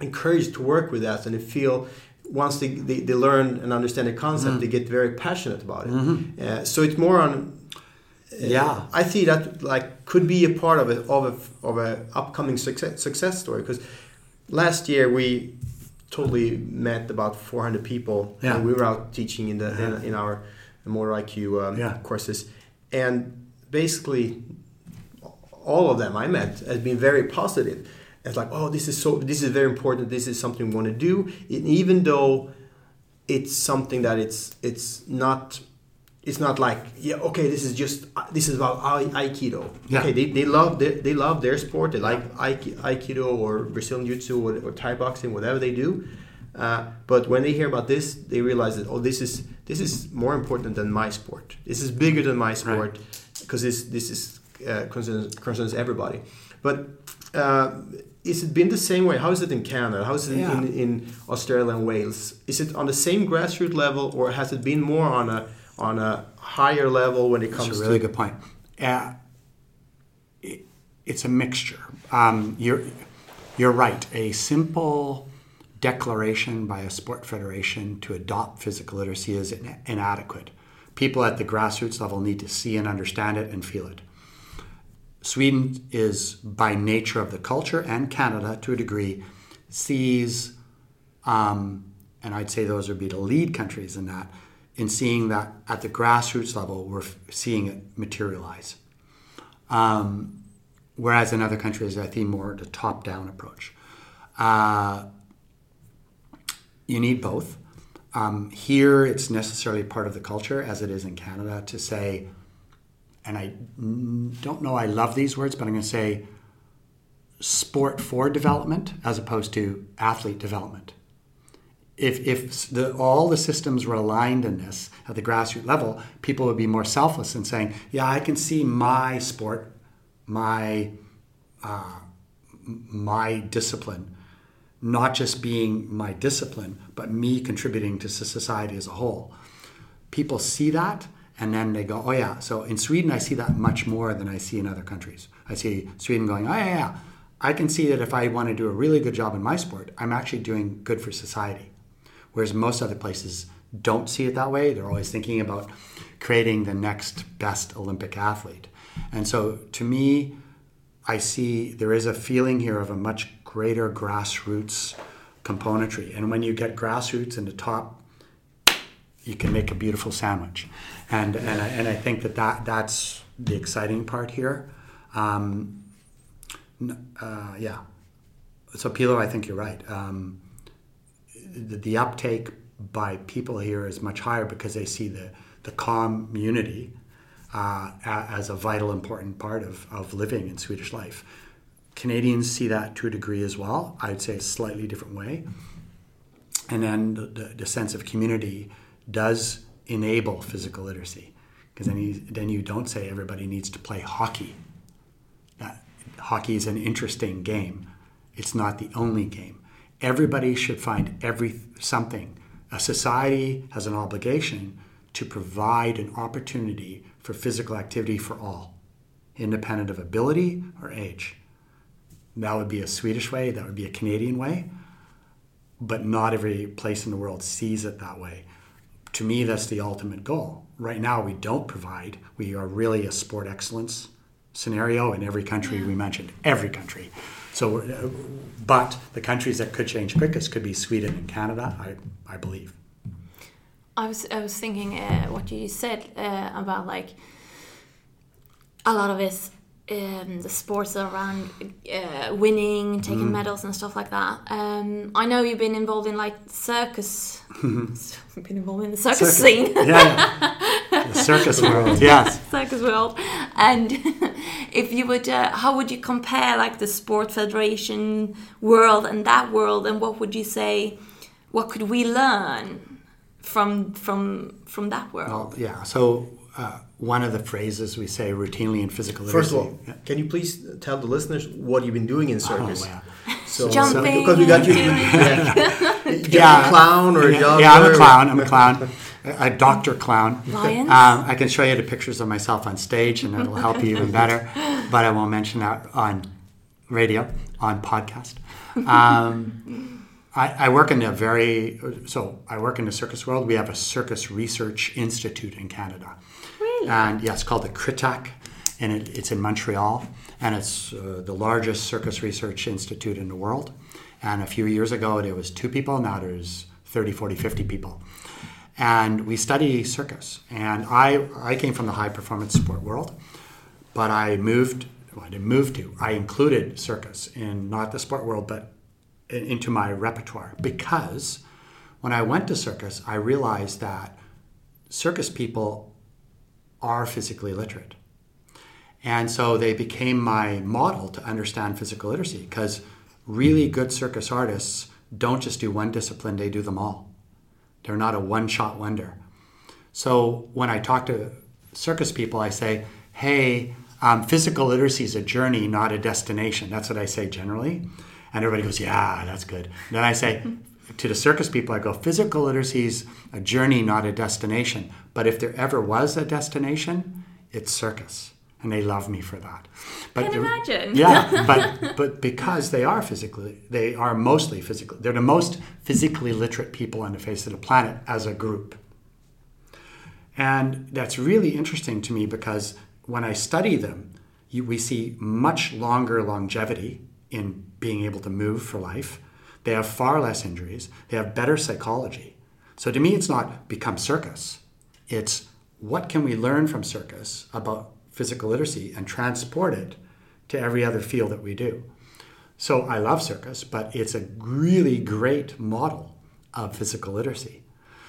encouraged to work with us, and they feel. Once they learn and understand the concept, they get very passionate about it. Mm-hmm. So it's more on. I see that could be a part of a upcoming success story, because last year we totally met about 400 people, and we were out teaching in our Motor IQ courses, and basically all of them I met has been very positive. It's like, this is very important. This is something we want to do. And even though it's something that it's not like, this is about Aikido. Yeah. Okay, they love their sport. They like Aikido or Brazilian Jiu-Jitsu or Thai boxing, whatever they do. But when they hear about this, they realize that this is more important than my sport. This is bigger than my sport, because this concerns everybody. But is it been the same way? How is it in Canada? How is it in Australia and Wales? Is it on the same grassroots level, or has it been more on a higher level when it comes to... That's a really good point. it's a mixture. You're right. A simple declaration by a sport federation to adopt physical literacy is inadequate. People at the grassroots level need to see and understand it and feel it. Sweden is, by nature of the culture, and Canada to a degree, sees, and I'd say those would be the lead countries in seeing that at the grassroots level, we're seeing it materialize. Whereas in other countries, I think more the top-down approach. You need both. Here, it's necessarily part of the culture, as it is in Canada, to say, and I don't know I love these words, but I'm going to say sport for development as opposed to athlete development. If all the systems were aligned in this at the grassroots level, people would be more selfless in saying, yeah, I can see my sport, my discipline, not just being my discipline, but me contributing to society as a whole. People see that. And then they go, oh yeah, so in Sweden I see that much more than I see in other countries. I see Sweden going, oh yeah, I can see that if I want to do a really good job in my sport, I'm actually doing good for society. Whereas most other places don't see it that way. They're always thinking about creating the next best Olympic athlete. And so to me, I see there is a feeling here of a much greater grassroots componentry. And when you get grassroots in the top, you can make a beautiful sandwich, and I think that's the exciting part here. Yeah, so Pilo, I think you're right. The uptake by people here is much higher because they see the community as a vital, important part of living in Swedish life. Canadians see that to a degree as well. I'd say a slightly different way, and then the sense of community does enable physical literacy, because then you don't say everybody needs to play hockey. Hockey is an interesting game. It's not the only game. Everybody should find something. A society has an obligation to provide an opportunity for physical activity for all, independent of ability or age. That would be a Swedish way. That would be a Canadian way. But not every place in the world sees it that way. To me, that's the ultimate goal. Right now, we don't provide. We are really a sport excellence scenario in every country we mentioned. Every country. So, but the countries that could change quickest could be Sweden and Canada, I believe. I was thinking what you said about like a lot of this the sports around winning, taking medals and stuff like that. I know you've been involved in like circus. You've been involved in the circus scene. Yeah. The circus world, yes. Circus world. And if you would, how would you compare like the sport federation world and that world? And what would you say? What could we learn from that world? Well, yeah. So. One of the phrases we say routinely in physical literacy. First of all, can you please tell the listeners what you've been doing in circus? Oh, yeah. So, jumping. Because we got you. Yeah. Clown or jogger. Yeah, I'm a clown. A doctor clown. Lions? I can show you the pictures of myself on stage, and it'll help you even better. But I won't mention that on radio, on podcast. I work in the circus world. We have a circus research institute in Canada. Really? And yeah, it's called the Critac, and it's in Montreal, and it's the largest circus research institute in the world. And a few years ago, there was 2 people. Now there's 30, 40, 50 people. And we study circus. And I came from the high performance sport world, but I included circus in not the sport world, but into my repertoire, because when I went to circus, I realized that circus people are physically literate. And so they became my model to understand physical literacy, because really good circus artists don't just do one discipline, they do them all. They're not a one-shot wonder. So when I talk to circus people, I say, hey, physical literacy is a journey, not a destination. That's what I say generally. And everybody goes, yeah, that's good. And then I say to the circus people, I go, physical literacy is a journey, not a destination. But if there ever was a destination, it's circus. And they love me for that. But can imagine. Yeah, but because they are mostly physically. They're the most physically literate people on the face of the planet as a group. And that's really interesting to me because when I study them, we see much longer longevity in being able to move for life. They have far less injuries. They have better psychology. So to me, it's not become circus. It's what can we learn from circus about physical literacy and transport it to every other field that we do. So I love circus, but it's a really great model of physical literacy.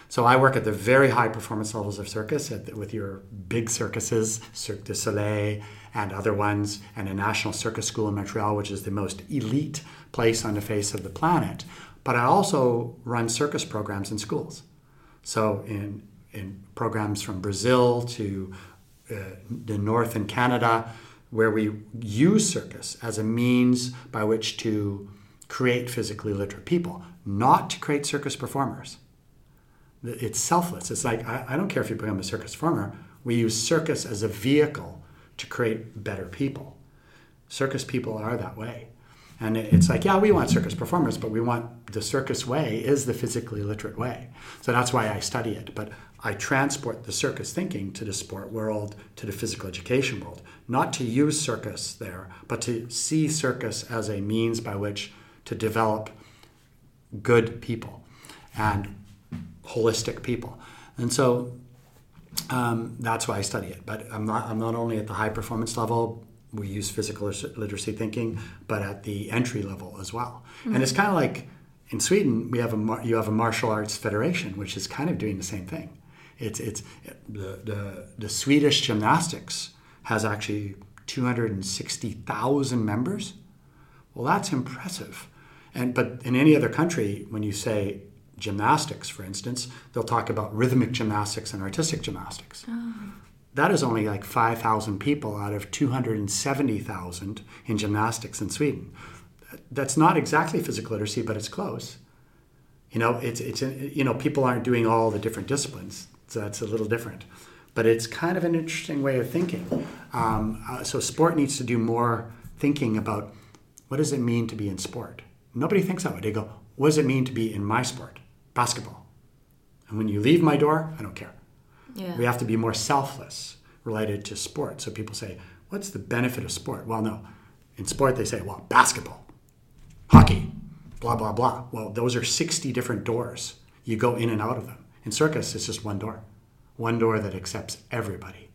So I work at the very high performance levels of circus with your big circuses, Cirque du Soleil and other ones, and a National Circus School in Montreal, which is the most elite place on the face of the planet. But I also run circus programs in schools. So in programs from Brazil to the north in Canada, where we use circus as a means by which to create physically literate people, not to create circus performers. It's selfless. It's like, I don't care if you become a circus performer. We use circus as a vehicle to create better people. Circus people are that way. And it's like, yeah, we want circus performers, but we want the circus way is the physically literate way. So that's why I study it. But I transport the circus thinking to the sport world, to the physical education world, not to use circus there, but to see circus as a means by which to develop good people and holistic people. And so that's why I study it. But I'm not only at the high performance level. We use physical literacy thinking, but at the entry level as well. Mm-hmm. And it's kind of like in Sweden, we have you have a martial arts federation, which is kind of doing the same thing. The Swedish gymnastics has actually 260,000 members. Well, that's impressive. But in any other country, when you say gymnastics, for instance, they'll talk about rhythmic gymnastics and artistic gymnastics. Oh. That is only like 5,000 people out of 270,000 in gymnastics in Sweden. That's not exactly physical literacy, but it's close. You know, people aren't doing all the different disciplines, so that's a little different. But it's kind of an interesting way of thinking. So sport needs to do more thinking about what does it mean to be in sport. Nobody thinks that way. They go, what does it mean to be in my sport, basketball? And when you leave my door, I don't care. Yeah. We have to be more selfless related to sport. So people say, what's the benefit of sport? Well, no. In sport, they say, well, basketball, hockey, blah, blah, blah. Well, those are 60 different doors. You go in and out of them. In circus, it's just one door that accepts everybody.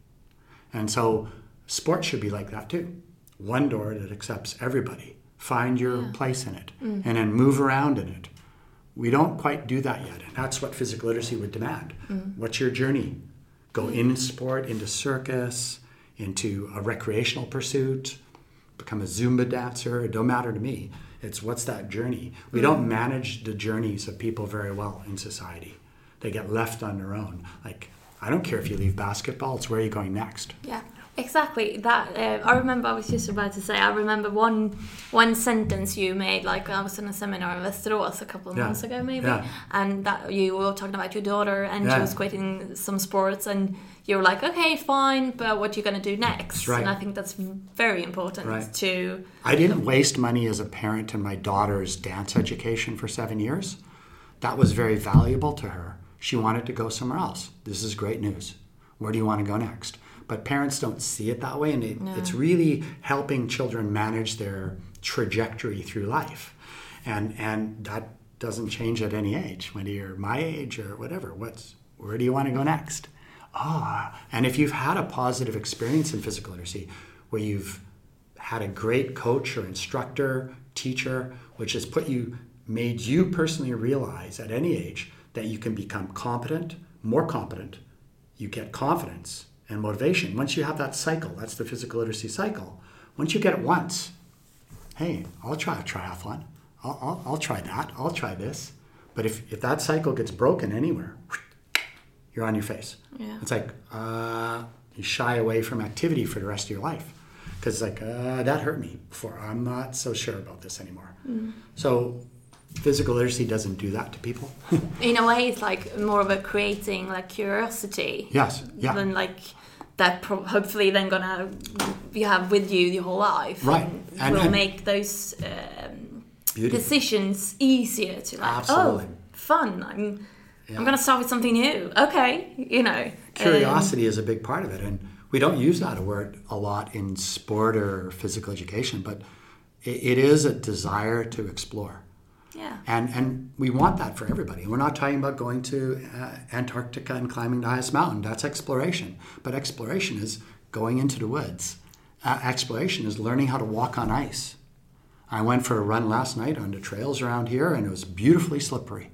And so sport should be like that too. One door that accepts everybody. Find your place in it and then move around in it. We don't quite do that yet, and that's what physical literacy would demand. Mm. What's your journey? Go in sport, into circus, into a recreational pursuit, become a Zumba dancer. It don't matter to me. It's what's that journey? We don't manage the journeys of people very well in society. They get left on their own. Like, I don't care if you leave basketball. It's where you're going next. Yeah. Exactly that. I remember one sentence you made. Like I was in a seminar in Västerås a couple of months ago, maybe, and that you were talking about your daughter and she was quitting some sports, and you were like, "Okay, fine, but what are you going to do next?" Right. And I think that's very important to. I didn't waste money as a parent in my daughter's dance education for 7 years. That was very valuable to her. She wanted to go somewhere else. This is great news. Where do you want to go next? But parents don't see it that way, and it's really helping children manage their trajectory through life. And that doesn't change at any age, whether you're my age or whatever. Where do you want to go next? And if you've had a positive experience in physical literacy, where you've had a great coach or instructor, teacher, which has made you personally realize at any age that you can become competent, more competent, you get confidence and motivation. Once you have that cycle, that's the physical literacy cycle. Once you get it once, hey, I'll try a triathlon. I'll try that. I'll try this. But if that cycle gets broken anywhere, you're on your face. Yeah. It's like you shy away from activity for the rest of your life. Because it's like, that hurt me before. I'm not so sure about this anymore. Mm. So physical literacy doesn't do that to people. In a way, it's like more about creating like curiosity. Yes. Yeah. Than like that hopefully then gonna you have with you your whole life, right? And will make those decisions easier to like, absolutely. Oh, fun! I'm gonna start with something new. Okay, you know, curiosity is a big part of it, and we don't use that word a lot in sport or physical education, but it is a desire to explore. Yeah. And we want that for everybody. We're not talking about going to Antarctica and climbing the highest mountain. That's exploration. But exploration is going into the woods. Exploration is learning how to walk on ice. I went for a run last night on the trails around here, and it was beautifully slippery.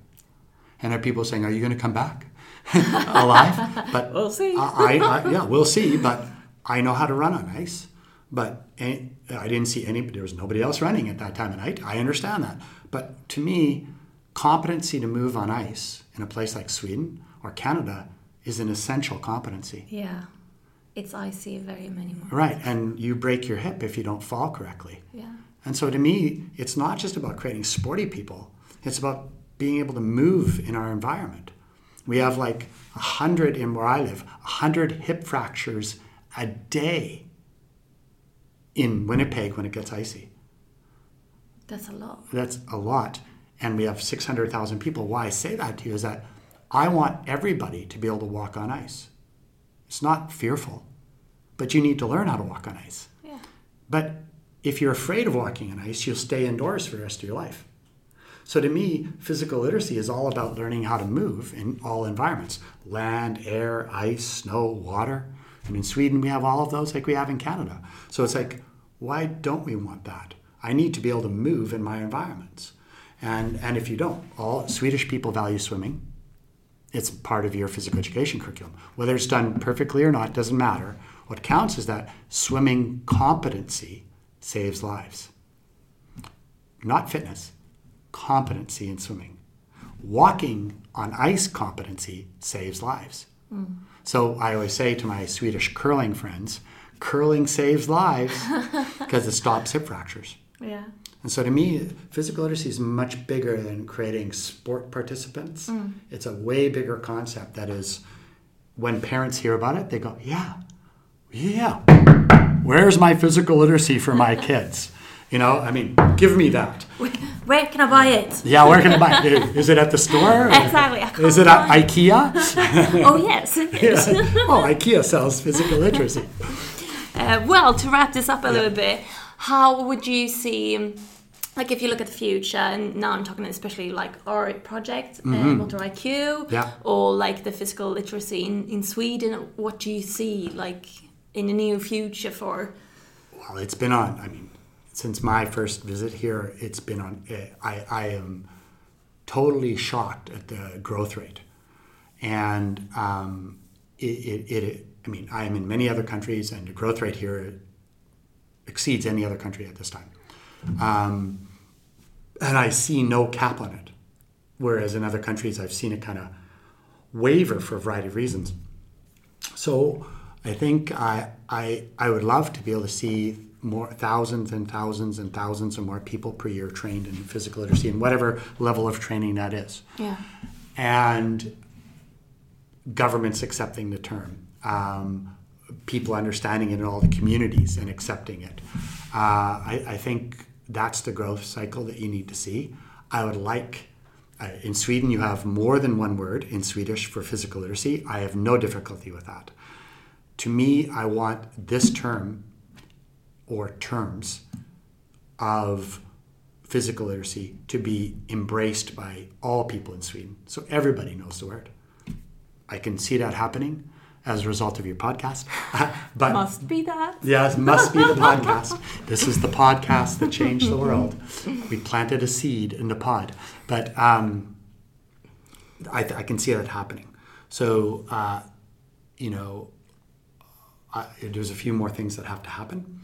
And there are people saying, are you going to come back alive? But we'll see. Yeah, we'll see. But I know how to run on ice. But I didn't see any. There was nobody else running at that time of night. I understand that. But to me, competency to move on ice in a place like Sweden or Canada is an essential competency. Yeah. It's icy very many more. Right. And you break your hip if you don't fall correctly. Yeah. And so to me, it's not just about creating sporty people. It's about being able to move in our environment. We have like 100 in where I live, 100 hip fractures a day in Winnipeg when it gets icy. That's a lot. That's a lot. And we have 600,000 people. Why I say that to you is that I want everybody to be able to walk on ice. It's not fearful, but you need to learn how to walk on ice. Yeah. But if you're afraid of walking on ice, you'll stay indoors for the rest of your life. So to me, physical literacy is all about learning how to move in all environments. Land, air, ice, snow, water. I mean, Sweden, we have all of those like we have in Canada. So it's like, why don't we want that? I need to be able to move in my environments. And if you don't, all Swedish people value swimming. It's part of your physical education curriculum. Whether it's done perfectly or not doesn't matter. What counts is that swimming competency saves lives. Not fitness, competency in swimming. Walking on ice competency saves lives. Mm. So I always say to my Swedish curling friends, curling saves lives because it stops hip fractures. Yeah. And so to me, physical literacy is much bigger than creating sport participants. Mm. It's a way bigger concept that is, when parents hear about it, they go, yeah, where's my physical literacy for my kids? You know, I mean, give me that. Where can I buy it? Yeah, where can I buy it? Is it at the store? Exactly. Is it at IKEA? Oh, yes. Yes. Oh, IKEA sells physical literacy. Well, to wrap this up a little bit, how would you see, like if you look at the future, and now I'm talking especially like our project, Motor IQ, or like the physical literacy in Sweden, what do you see like in the near future for? Well, it's been on, I mean, since my first visit here, it's been on, I am totally shocked at the growth rate. And I mean, I am in many other countries and the growth rate here exceeds any other country at this time. And I see no cap on it. Whereas in other countries, I've seen it kind of waver for a variety of reasons. So I think I would love to be able to see more thousands and thousands and thousands of more people per year trained in physical literacy and whatever level of training that is. Yeah. And governments accepting the term. People understanding it in all the communities and accepting it. I think that's the growth cycle that you need to see. I would like, in Sweden you have more than one word in Swedish for physical literacy. I have no difficulty with that. To me, I want this term or terms of physical literacy to be embraced by all people in Sweden. So everybody knows the word. I can see that happening as a result of your podcast. But must be that. Yes, must be the podcast. This is the podcast that changed the world. We planted a seed in the pod. But I can see that happening. So, you know, there's a few more things that have to happen.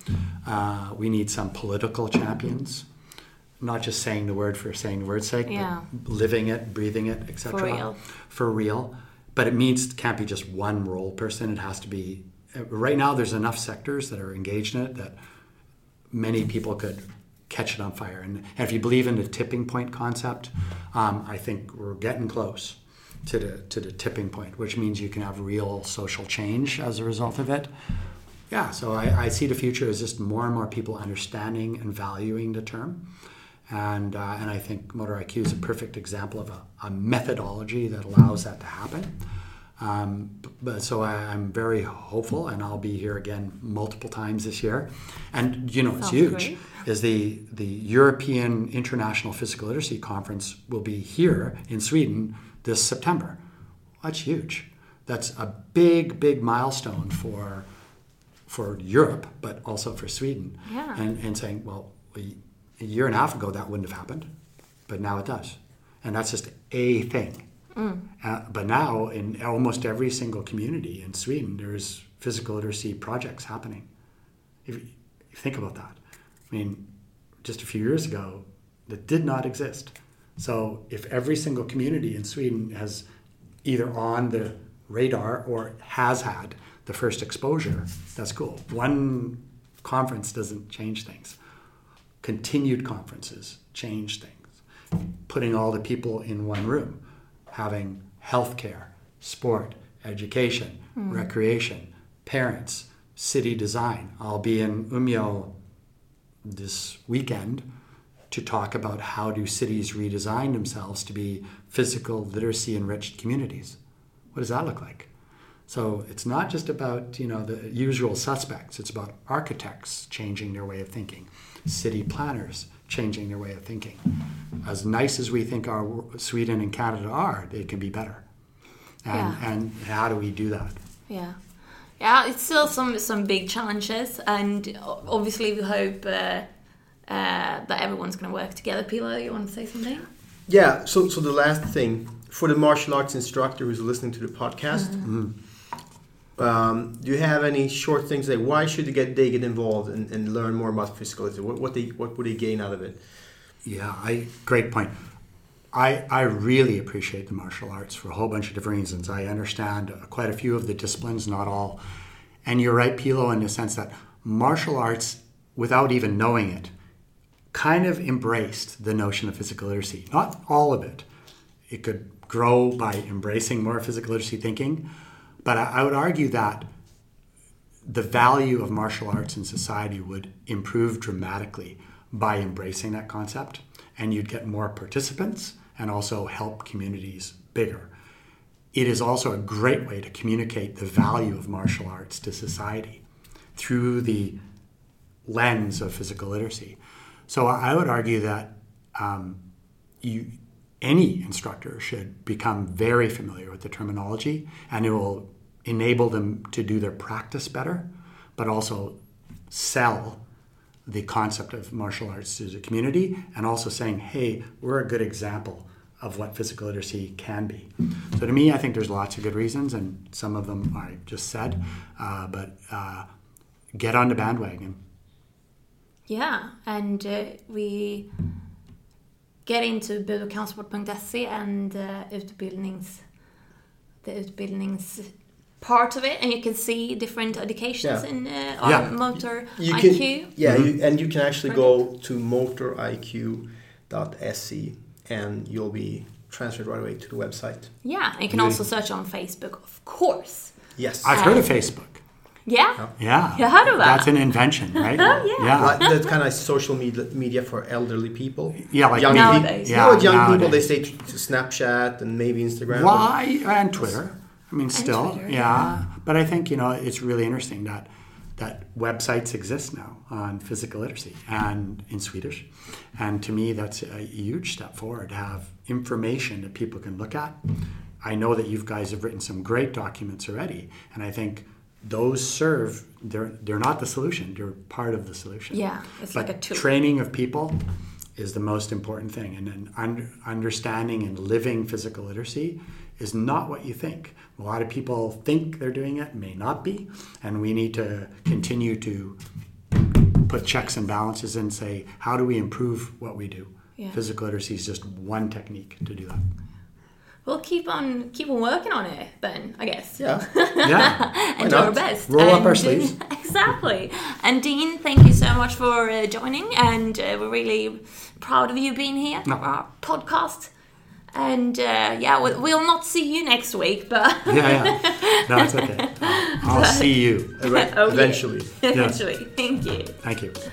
We need some political champions. Not just saying the word for saying the word's sake, but living it, breathing it, etc. For real. But it means it can't be just one role person. It has to be, right now there's enough sectors that are engaged in it that many people could catch it on fire. And if you believe in the tipping point concept, I think we're getting close. to the tipping point, which means you can have real social change as a result of it. Yeah, so I see the future as just more and more people understanding and valuing the term. And I think Motor IQ is a perfect example of a methodology that allows that to happen. So I'm very hopeful, and I'll be here again multiple times this year. And you know, it's huge. Great. Is the European International Physical Literacy Conference will be here in Sweden this September. That's huge. That's a big milestone for Europe, but also for Sweden. Yeah. And saying, well, a year and a half ago that wouldn't have happened, but now it does. And that's just a thing. Mm. But now, in almost every single community in Sweden, there's physical literacy projects happening. If you think about that, I mean, just a few years ago, that did not exist. So if every single community in Sweden has either on the radar or has had the first exposure, that's cool. One conference doesn't change things. Continued conferences change things. Putting all the people in one room. Having healthcare, sport, education, recreation, parents, city design. I'll be in Umeå this weekend to talk about how do cities redesign themselves to be physical literacy enriched communities. What does that look like? So it's not just about, you know, the usual suspects. It's about architects changing their way of thinking, city planners changing their way of thinking. As nice as we think our Sweden and Canada are, they can be better. And how do we do that? Yeah, it's still some big challenges, and obviously we hope that everyone's going to work together. Pilar, you want to say something? Yeah, so the last thing, for the martial arts instructor who's listening to the podcast, do you have any short things like why should they get involved and learn more about physical literacy? What would they gain out of it? Yeah, great point. I really appreciate the martial arts for a whole bunch of different reasons. I understand quite a few of the disciplines, not all. And you're right, Pilo, in the sense that martial arts, without even knowing it, kind of embraced the notion of physical literacy. Not all of it. It could grow by embracing more physical literacy thinking. But I would argue that the value of martial arts in society would improve dramatically by embracing that concept, and you'd get more participants and also help communities bigger. It is also a great way to communicate the value of martial arts to society through the lens of physical literacy. So I would argue that any instructor should become very familiar with the terminology, and it will enable them to do their practice better, but also sell the concept of martial arts to the community, and also saying, hey, we're a good example of what physical literacy can be. So to me, I think there's lots of good reasons, and some of them I just said, but get on the bandwagon. Yeah, and we... Get into Bildkonsulport.se and the utbildnings part of it, and you can see different educations on Motor IQ. You can actually go to motoriq.se and you'll be transferred right away to the website. Yeah, and you can also search on Facebook, of course. Yes, I've heard of Facebook. Yeah. You heard of that? That's an invention, right? That's kind of social media for elderly people. Yeah, like young nowadays. People, they say Snapchat and maybe Instagram. Why? And Twitter. I mean, still, Twitter. But I think, you know, it's really interesting that websites exist now on physical literacy and in Swedish. And to me, that's a huge step forward, to have information that people can look at. I know that you guys have written some great documents already, and I think... Those serve, they're not the solution, they're part of the solution. Yeah, it's but like a tool. Training of people is the most important thing. And then understanding and living physical literacy is not what you think. A lot of people think they're doing it, may not be. And we need to continue to put checks and balances and say, how do we improve what we do? Yeah. Physical literacy is just one technique to do that. We'll keep on working on it then, I guess. Yeah. And do our best. Roll up our sleeves. Exactly. And Dean, thank you so much for joining, and we're really proud of you being here. No. Our podcast. And we'll not see you next week, but no, it's okay. I'll see you eventually. Thank you.